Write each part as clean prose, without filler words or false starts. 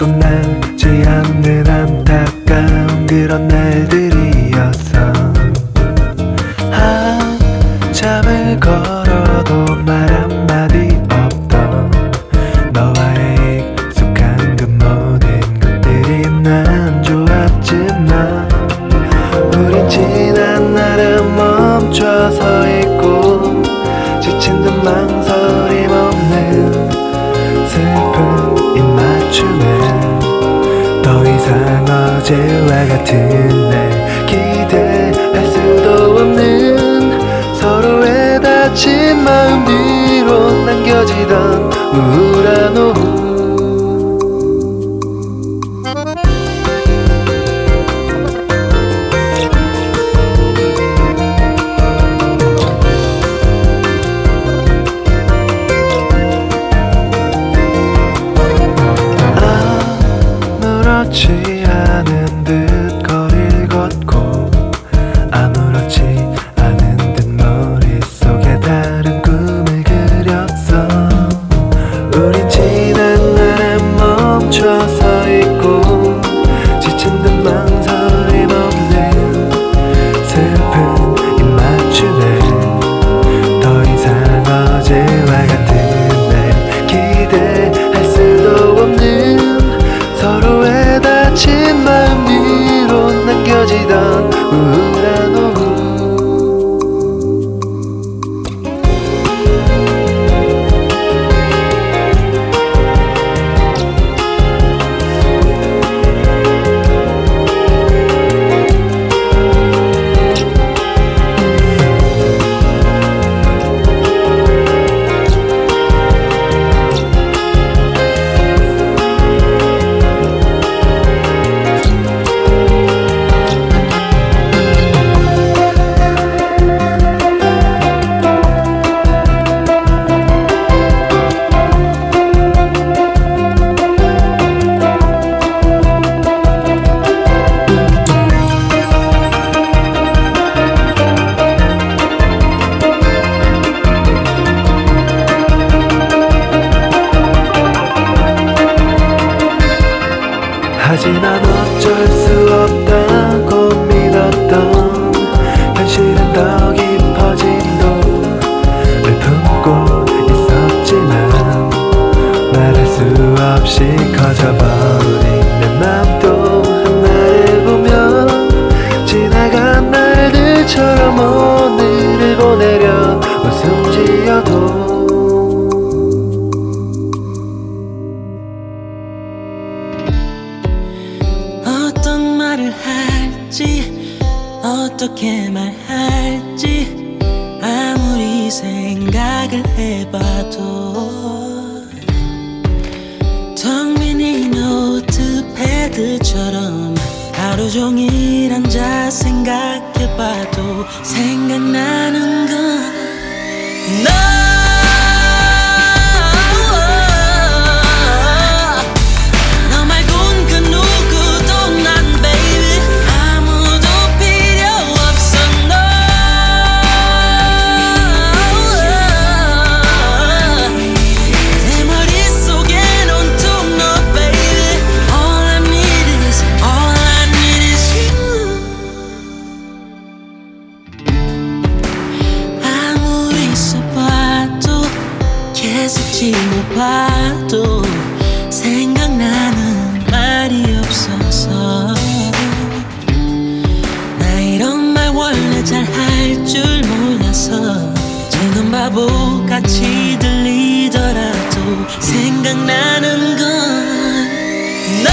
또 난 웃지 않는 안타까운 그런 날들이었어. 한참을 걸어도 말 한마디 없던 너와의 익숙한 그 모든 것들이 난 좋았지만, 우린 지난 날은 멈춰서 있고 지친 듯 망설임 없는 슬픈 입맞춤은 더 이상 어제와 같은 날 기대할 수도 없는 서로의 다친 마음 뒤로 남겨지던 우울한 오후. 아무렇지 않은 듯 거리를 걷고 아무렇지 않은 듯 머릿속에 다른 꿈을 그렸어. 우린 지난 날에 멈춰서 있고 지친 듯 망설임 없는 슬픈 입맞춤에 더 이상 어제와 같은 날 기대할 수도 없는 서로의 다친 마음 위로 남겨지던 우울한 오후. 하지만 어쩔 수 없다고 믿었던 현실은 더 깊어진 도를 품고 있었지만 말할 수 없이 커져버린 내 맘도 한나를 보면 지나간 날들처럼 오늘을 보내려 웃음 지어도 어떻게 말할지 아무리 생각을 해봐도 텅 빈 이 노트패드처럼 하루 종일 앉아 생각해봐도 생각나는 건 너. 봐도 생각나는 말이 없어서 나 이런 말 원래 잘 할 줄 몰라서 지금 바보같이 들리더라도 생각나는 건 너.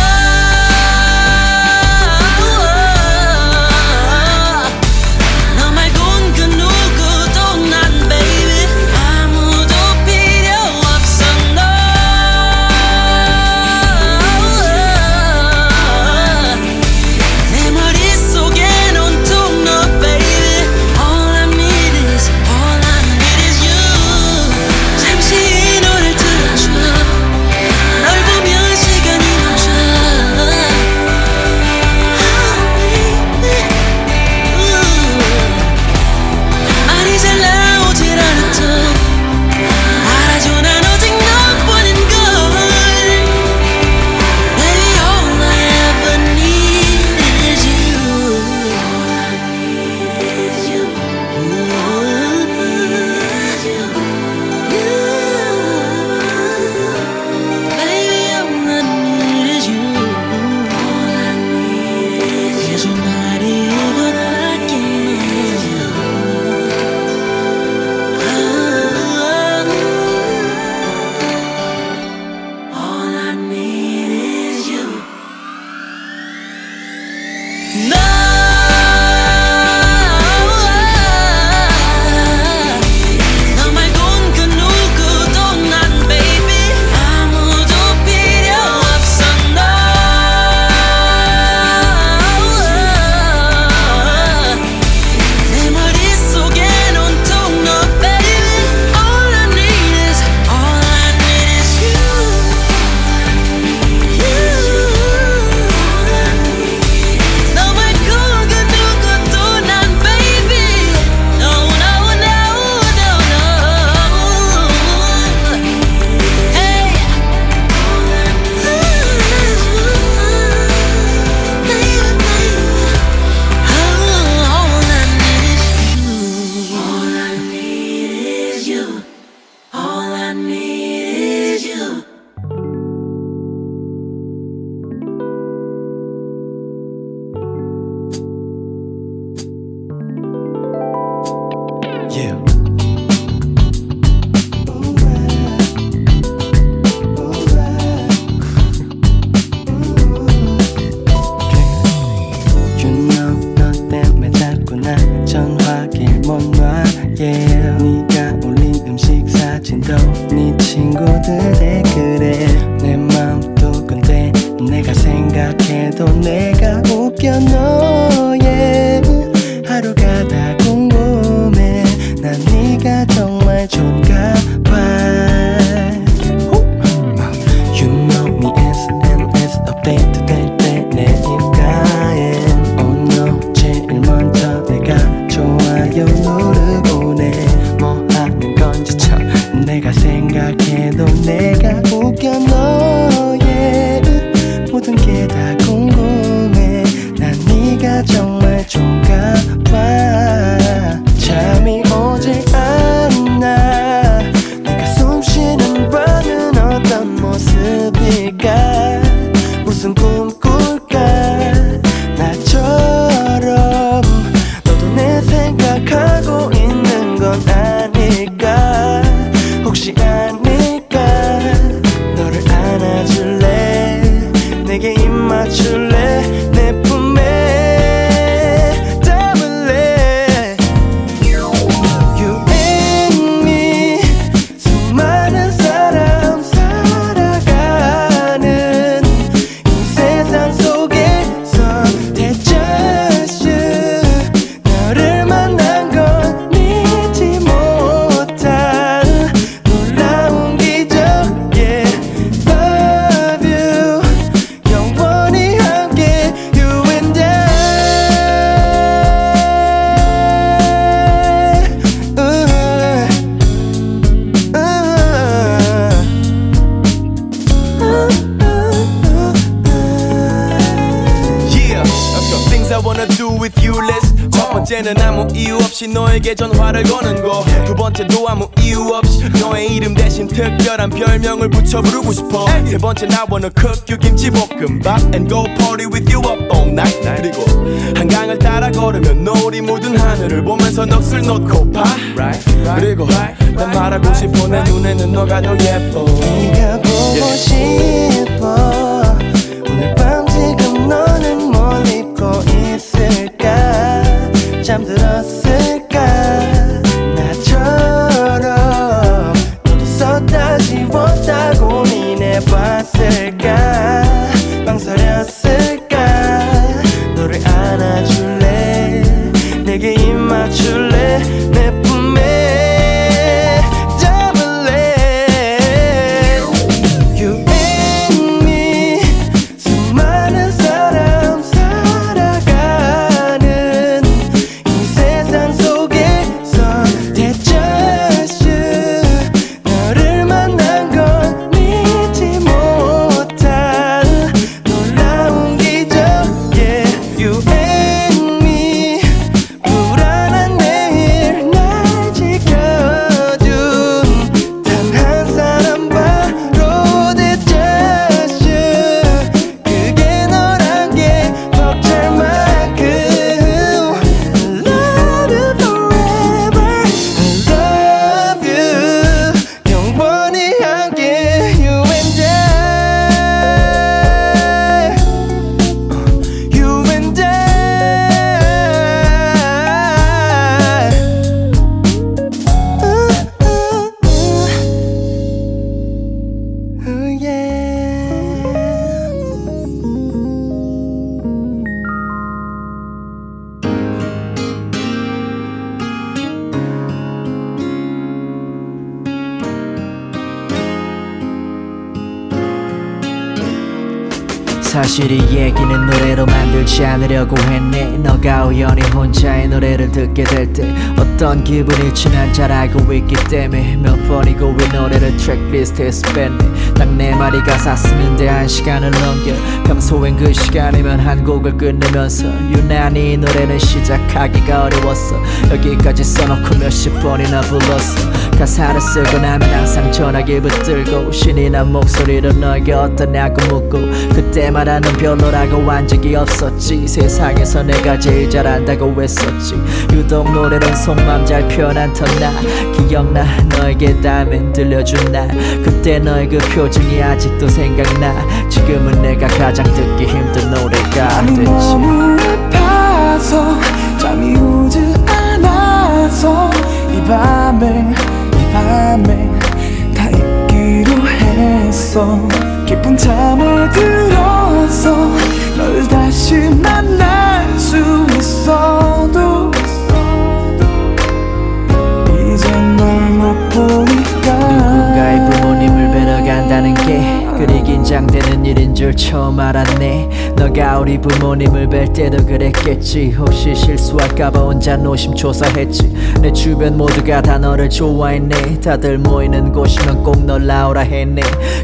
내가 생각해도 내가 웃겨 너의 모든 게 다 궁금해. 난 네가 정말 좋은가 봐. 잠이 오지 않아. 내가 숨 쉬는 밤은 어떤 모습일까? 무슨 꿈 꿀까? 나처럼 너도 내 생각하고 있는 건 아닐까? 혹시 아닐까? 너를 안아줄래? 내게 입 맞출래? 내 품에 담을래? You and me. 수많은 사람 살아가는 이 세상 속에서 대자수 너를 만난 건 믿지 못한 놀라운 기적. Yeah, love you. 영원히 함께 you and I. Yeah, I've got things I wanna do with you. Let's. 첫 번째는 아무 이유 없이 너에게 전화를 거는 거. 두 번째도 아무 이유 없이 너의 이름 대신 특별한 별명을 붙여 부르고 싶어. 세 번째는 I wanna cook you 김치볶음밥 and go party with you up all night. 그리고 한강을 따라 걸으면 노을이 묻은 하늘을 보면서 넋을 놓고 봐. 그리고 난 말하고 싶어. 내 눈에는 너가 더 예뻐. 네가 보고 싶어. 오늘 밤 지금 너는 뭘 입고 있을까? 잠들었을까? 나처럼 너도 썼다 지웠다 고민해봤을까? 망설였을까? 너를 안아줄래? 내게 입 맞출래? 내 품에 사실 이 얘기는 노래로 만들지 않으려고 했네. 너가 우연히 혼자의 노래를 듣게 될 때 어떤 기분일지 난 잘 알고 있기 때문에 몇 번이고 이 노래를 트랙리스트에서 뺐네. 딱 내 말이 가사 쓰는데 한 시간을 넘겨. 평소엔 그 시간이면 한 곡을 끝내면서 유난히 이 노래는 시작하기가 어려웠어. 여기까지 써놓고 몇십 번이나 불렀어. 가사를 쓰고 나면 항상 전화기 붙들고 신이 난 목소리로 너에게 어떠냐고 묻고 그때마다 넌 별로라고 한 적이 없었지. 세상에서 내가 제일 잘한다고 했었지. 유독 노래는 속마음 잘 표현한 턴나 기억나. 너에게 닿으면 들려준 날 그때 너의 그 표정이 아직도 생각나. 지금은 내가 가장 듣기 힘든 노래가 됐지. 너무 아파서 잠이 오지 않아서 이 밤에 다 잊기로 했어. 깊은 잠을 들어서 널 다시 만날 수 있어도 이제 널 못 보니까 누군가의 부모님을 뵈러 간다는 게 그리긴 긴장되는 일인 줄 처음 알았네. 너가 우리 부모님을 뵐 때도 그랬겠지. 혹시 실수할까봐 혼자 노심초사했지. 내 주변 모두가 다 너를 좋아했네. 다들 모이는 곳이면 꼭 널 나오라 했네.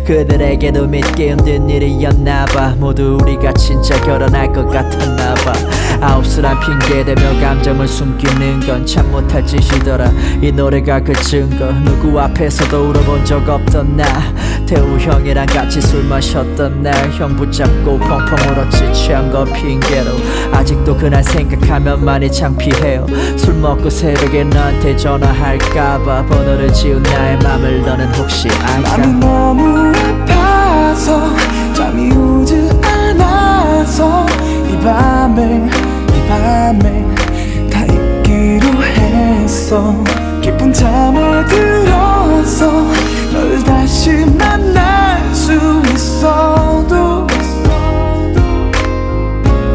그들에게도 믿기 힘든 일이었나봐. 모두 우리가 진짜 결혼할 것 같았나봐. 아홉스란 핑계대며 감정을 숨기는 건 참 못할 짓이더라. 이 노래가 그 증거. 누구 앞에서도 울어본 적 없던 나, 태우 형이랑 같이 술 마셨던 날, 형 붙잡고 펑펑 울었지. 취한 거 핑계로. 아직도 그날 생각하면 많이 창피해요. 술 먹고 새벽에 너한테 전화할까봐 번호를 지운 나의 맘을 너는 혹시 알까? 맘이 너무 아파서 잠이 오지 않아서 이 밤을 다 잊기로 했어. 깊은 잠에 들어서 널 다시 만날 수 있어도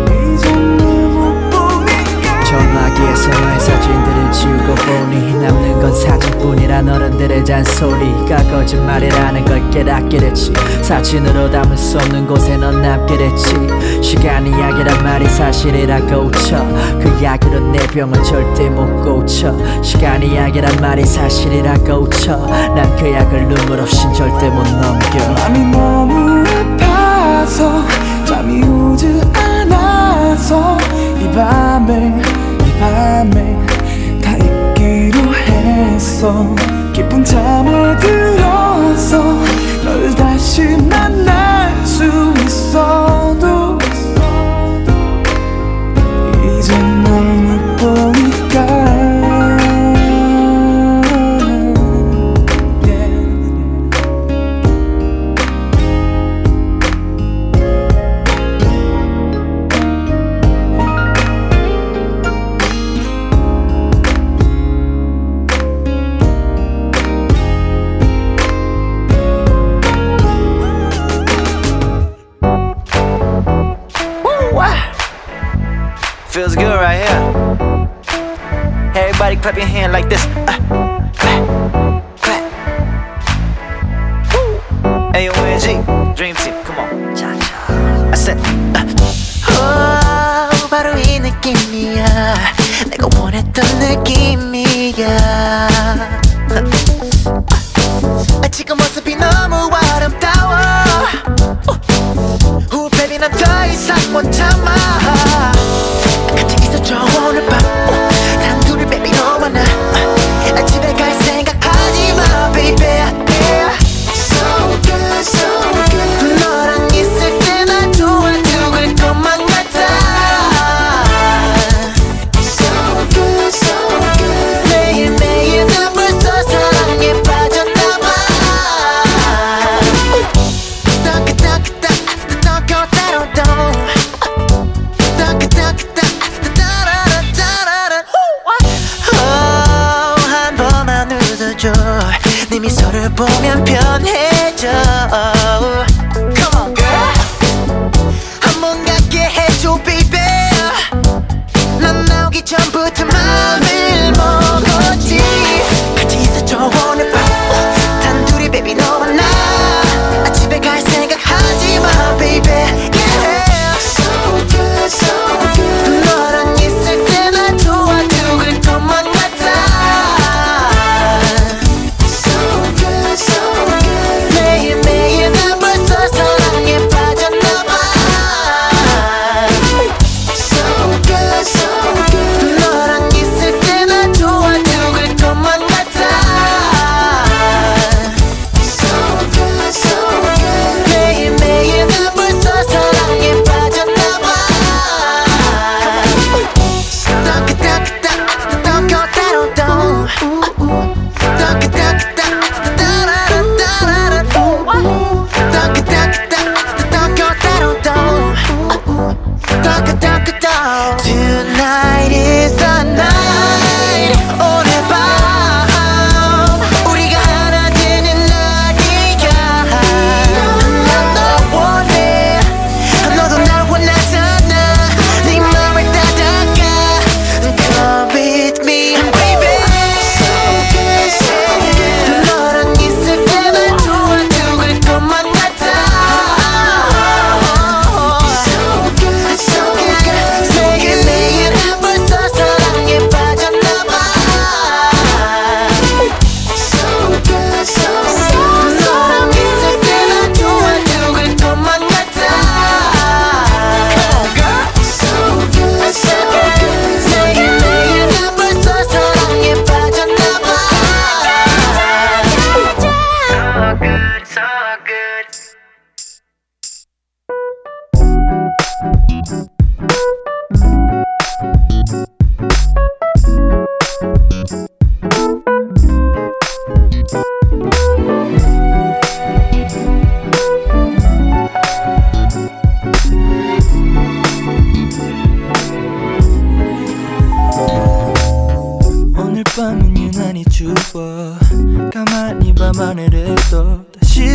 이젠 널 못 보니까. 전화기에서 너의 사진들을 지우고 보니 남는 건 사진뿐이란 어른들의 잔소리가 거짓말이라는 걸 깨닫게 됐지. 사진으로 담을 수 없는 곳에 넌 남게 됐지. 시간이 약이란 말이 사실이라고 우쳐. 그 약으로 내 병은 절대 못 고쳐. 시간이 약이란 말이 사실이라고 우쳐. 난 그 약을 눈물 없인 절대 못 넘겨. 맘이 너무 아파서 잠이 오지 않아서 이 밤을 다 잊기로 했어. 깊은 잠에 들어서 널 다시 만날 수 있어도 이제 널 못 보니까. Feels good right here. Everybody clap your hand like this. Clap. AONG, Dream Team, come on. I said, Oh, 바로 이 느낌이야. 내가 원했던 느낌이야. 지금 모습이 너무 아름다워. Oh, baby, 난 더 이상 못 참아. 오늘 밤 단둘이 baby 너와 나 집에 갈 생각하지 마 baby. So good so good 너랑 있을 때 난 좋아 죽을 것만 같아. So good so good 매일매일 난 벌써 사랑에 빠졌나 봐. 네 미소를 보면 편해져. Come on girl 한번 갖게 해줘 baby. 난 나오기 전부터 맘을 먹었지. 같이 있어줘 오늘 밤 단둘이 baby 너와 나 집에 갈 생각하지 마 baby. Yeah so good so good 너랑 있을 때 난 좋아 죽을 것만 같아. 너랑 있을 때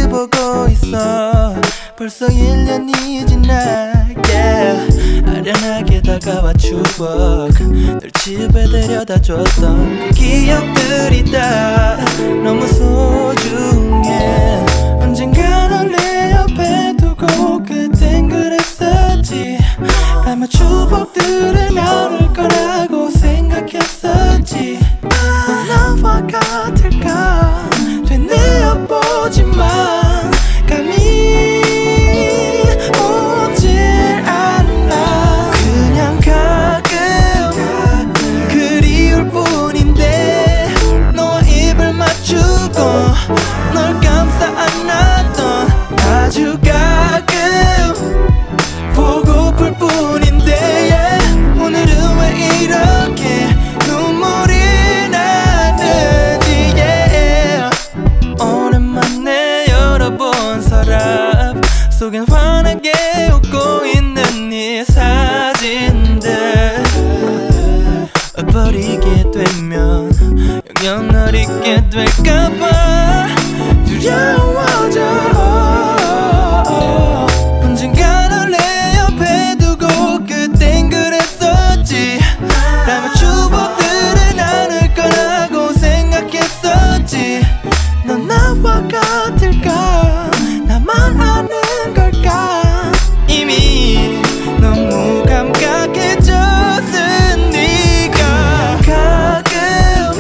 널 보고 있어. 벌써 1년이 지나 yeah. 아련하게 다가와 추억 널 집에 데려다줬던 그 기억들이 다 너무 소중해. 언젠가 널 내 옆에 두고 그땐 그랬었지. 아마 추억들은 나올 거라고 생각했었지. 나와 같을까 되뇌어보지만 감히 오질 않아. 그냥 가끔 그리울 뿐인데 너와 입을 맞추고 널 감싸 안았던 아주 가끔 보고플 뿐인데 yeah. 오늘은 왜 이렇게 눈물이 나는지 yeah. 오랜만에 열어본 서랍 속엔 환하게 웃고 있는 네 사진들 버리게 되면 영영 널 잊게 될까봐 두려워져. 언젠가 널 내 옆에 두고 그땐 그랬었지. 남은 추억들은 않을 거라고 생각했었지. 넌 나와 같을까 나만 아는 걸까. 이미 너무 감각해졌은 네가 가끔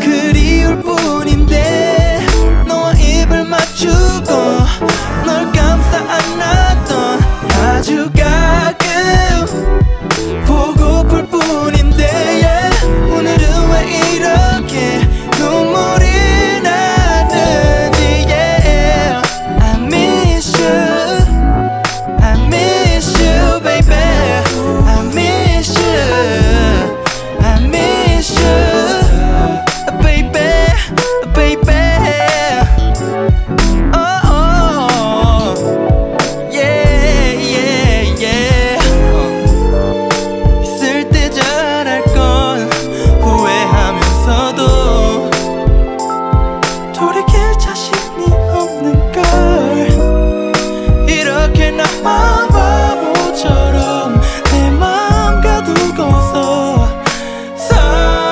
그리울 뿐인데 너와 입을 맞추고 널 감싸 안았던 아주 가끔 보고플 뿐인데 yeah. 오늘은 왜 이렇게 눈물이 나는지 yeah. I miss you I miss you baby I miss you I miss you baby baby oh, oh. yeah yeah yeah 있을 때 잘할 건 후회하면서도 돌이킬 자신이 없는 걸. 이렇게 나만 바보처럼 내 맘 가두고서 살아.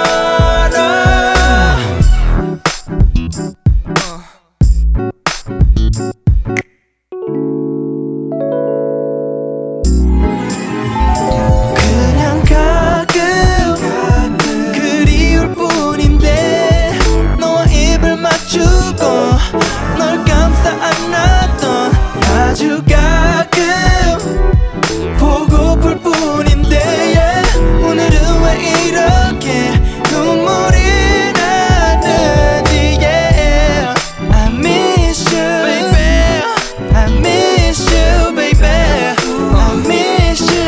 그냥 가끔 그리울 뿐인데 너와 입을 맞추고 널 감싸 안았던 아주 가끔 보고플 뿐인데 yeah. 오늘은 왜 이렇게 눈물이 나는지 yeah. I miss you baby I miss you baby I miss you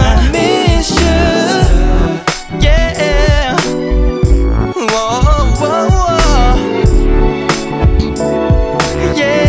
I miss you yeah. Whoa, whoa, whoa. Yeah.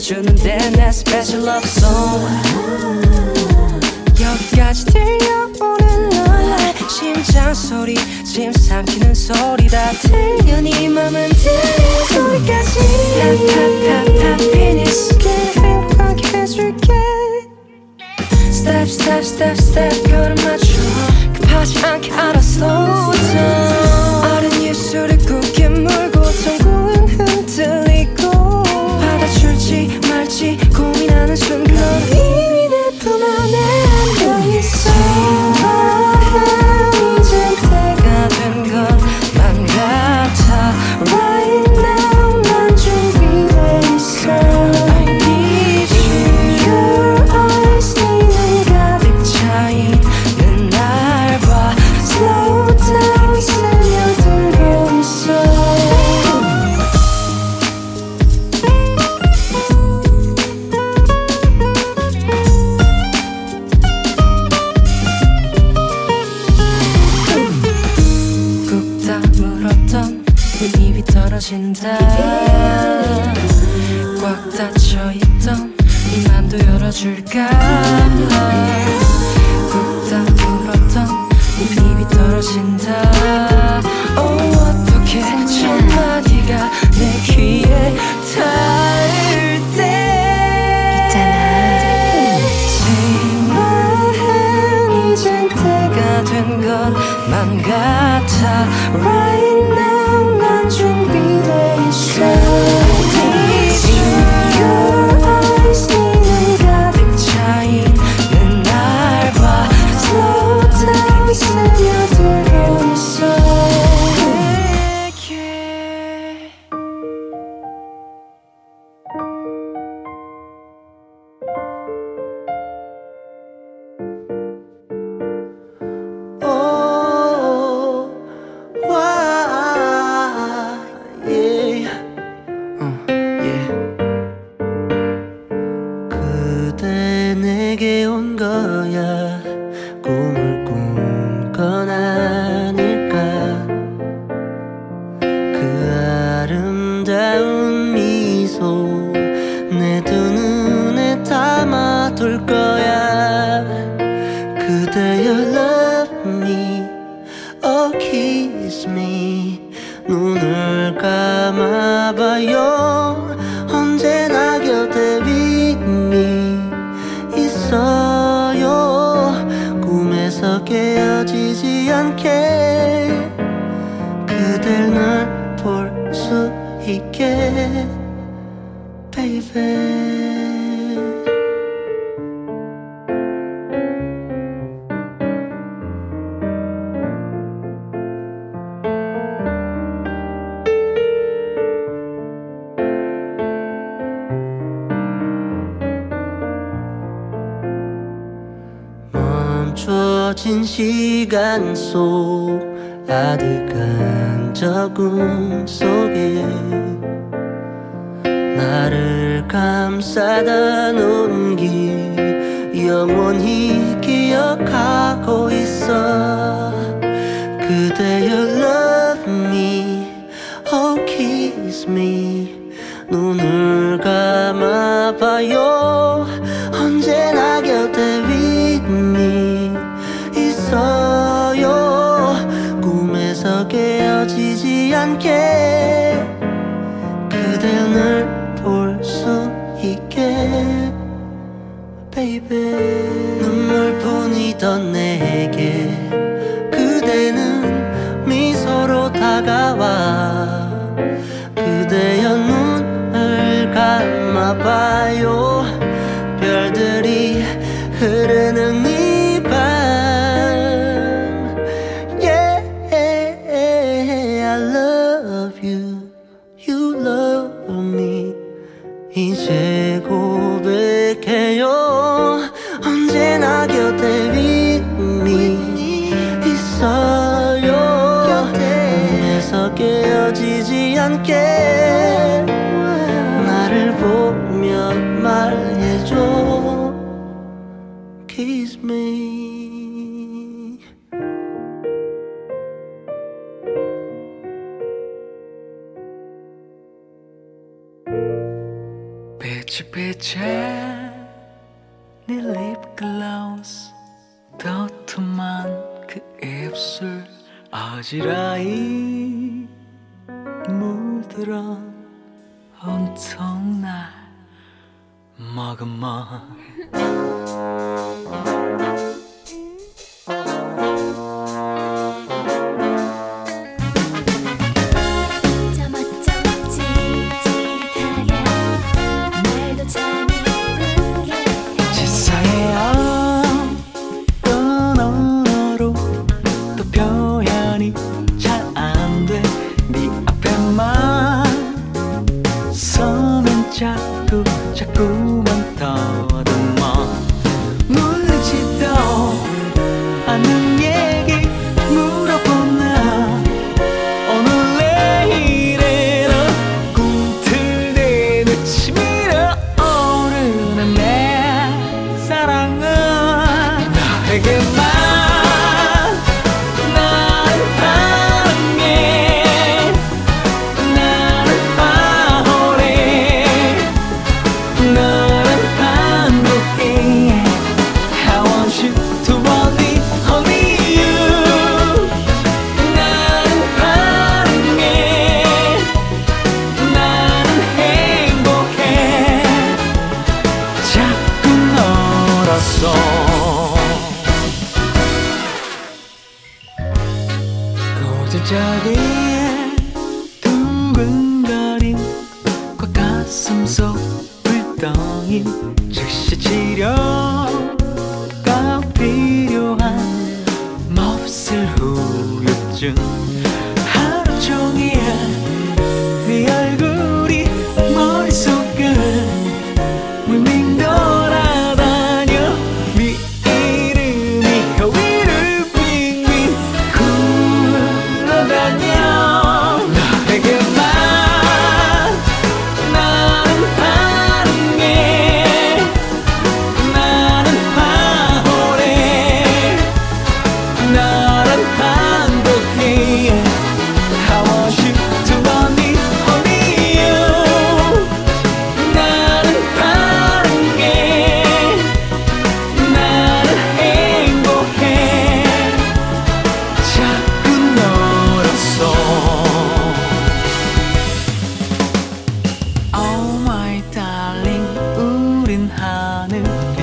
들려주는데 내 special love song 여기까지 들려오는 너의 심장 소리 짐 삼키는 소리 다 들려 네 맘은 들리는 소리까지 happiness 내 행복하게 해줄게 step step step step 걸음 맞춰 급하지 않게 알아 slow down 어른 입술을 굳게 물고 전국은 흔들리고 받아줄지 말지 고민하는 순간 이미 내 품 안에 안겨있어 이젠 때가 된 것만 같아 right now 난 준비돼 있어 I need you Your eyes 네 눈 가득 차있는 날 봐 slow down 스며들고 있어 꽉 닫혀있던 네 맘도 열어줄까 꾹 다물었던 네 입이 떨어진다 어떡해 첫 마디가 내 귀에 닿을 때 있잖아 지만 이젠 때가 된 것만 같아 right now 준비돼 있어 Your eyes 네 눈 가득 차있는 날 봐 Slow down 스며들고 있어 내게 멈춰진 시간 속 아득한 저 꿈속에 나를 감싸다 놓은 길 영원히 기억하고 있어 그대 You love me, oh kiss me 눈을 감아봐요 언제나 곁에 윈니 있어요 꿈에서 깨어지지 않게 그댈 늘 볼 수 있게 baby 눈물뿐이던 내게 그대는 미소로 다가와 그대여 눈을 감아봐요 별들이 흐르는 이 밤 Yeah, I love you, you love me 이제 고백해요 언제나 곁에 윈니 있어요 꿈에서 깨어지지 않게 나를 보며 말해줘 Kiss me 빛이 이제 네 립글라우스 도톰한 그 입술 어지러이 물들은 온통 날 머금머리 자꾸만 더듬어 물리지도 않는 얘기 물어보나 오늘 내일에도 꿈틀대듯 치밀어 오르는 내 사랑은 나에게만 고질적인 둥근거림 과 가슴 속 불덩임 즉시 치료가 필요한 몹쓸 후유증 하루 종일 네 얼굴이 머릿속을 윙윙 돌아다녀 네 이름이 거위를 윙윙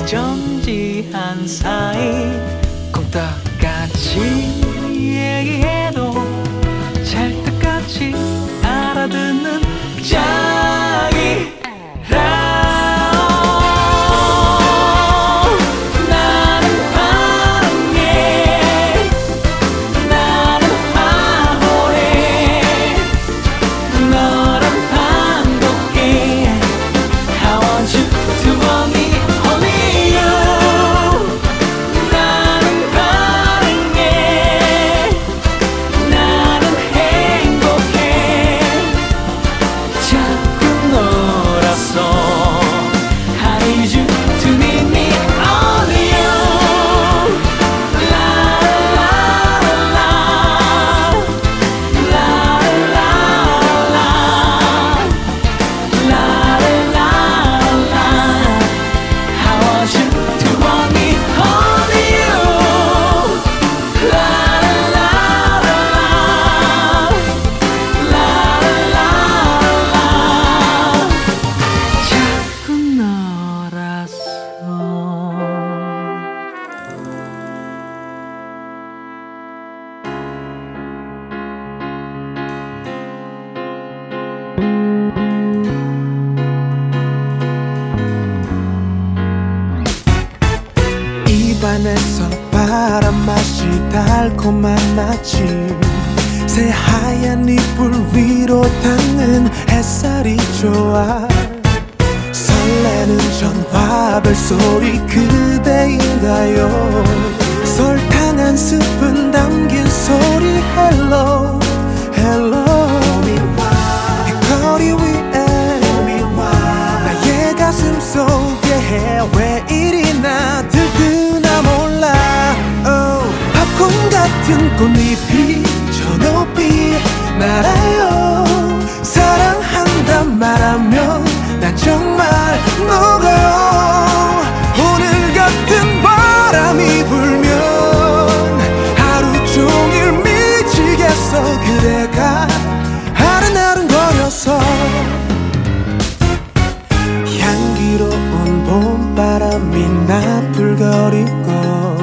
정지한 사이 콩떡같이 얘기해도 찰떡같이 알아듣는 자기라오 나는 파랑해 나는 화호래 너란 반복해 I want you to want me 입안에서 바람맛이 달콤한 아침 새하얀 이불 위로 닿는 햇살이 좋아 설레는 전화벨 소리 그대인가요 설탕 한 스푼 담긴 소리 Hello Hello 거리 위에 나의 가슴 속에 왜 이리나 들뜨나 몰라 oh. 팝콘 같은 꽃잎이 저 높이 날아요 사랑한단 말하면 난 정말 너가 걸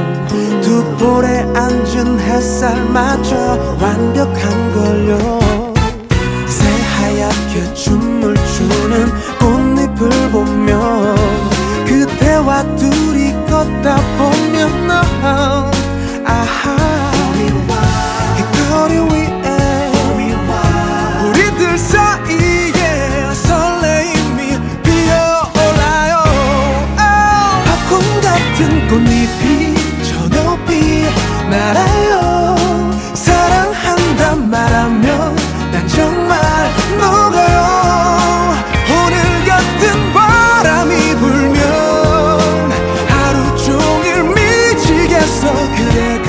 두 볼에 앉은 햇살마저 완벽한 걸요. 새하얗게 춤을 추는 꽃잎을 보며 그대와 둘이 걷다 보면 아하 거리 위에 우리들 사이에 설레임이 피어올라요. 팝콘 같은 꽃잎이 저 높이 날아요. 사랑한다 말하면 난 정말 녹아요. 오늘 같은 바람이 불면 하루 종일 미치겠어. 그대가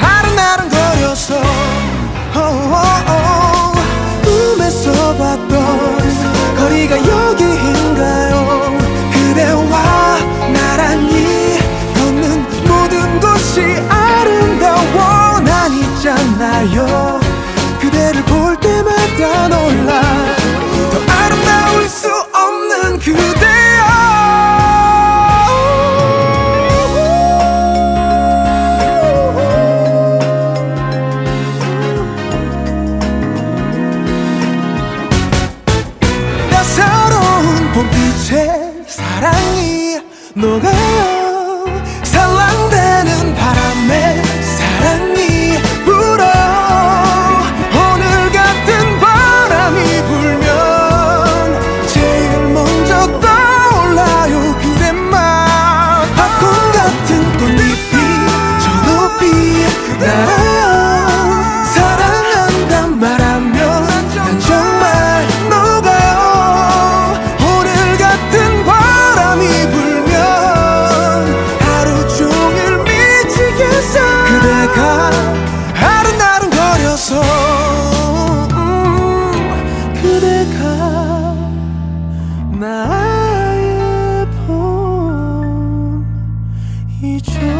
아른아른거려서 꿈에서 봤던 거리가 여기인가요. 그대와 나란히 걷는 모든 곳이 아름다워. 난 있잖아요. 그대를 볼 때마다 놀라 더 아름다울 수 없는 그대여. 따사로운 봄빛에 사랑이 녹아요. 살랑대는 바람에 사랑이 불어요. 오늘 같은 바람이 불면 제일 먼저 떠올라요 그대만. 팝콘 같은 꽃잎이 저 높이 날아요. 사랑한단 말하면 난 정말 녹아요. 오늘 같은 바람이 불면 하루 종일 미치겠어. 그대가 아른아른거려서 그대가 나의 봄이죠.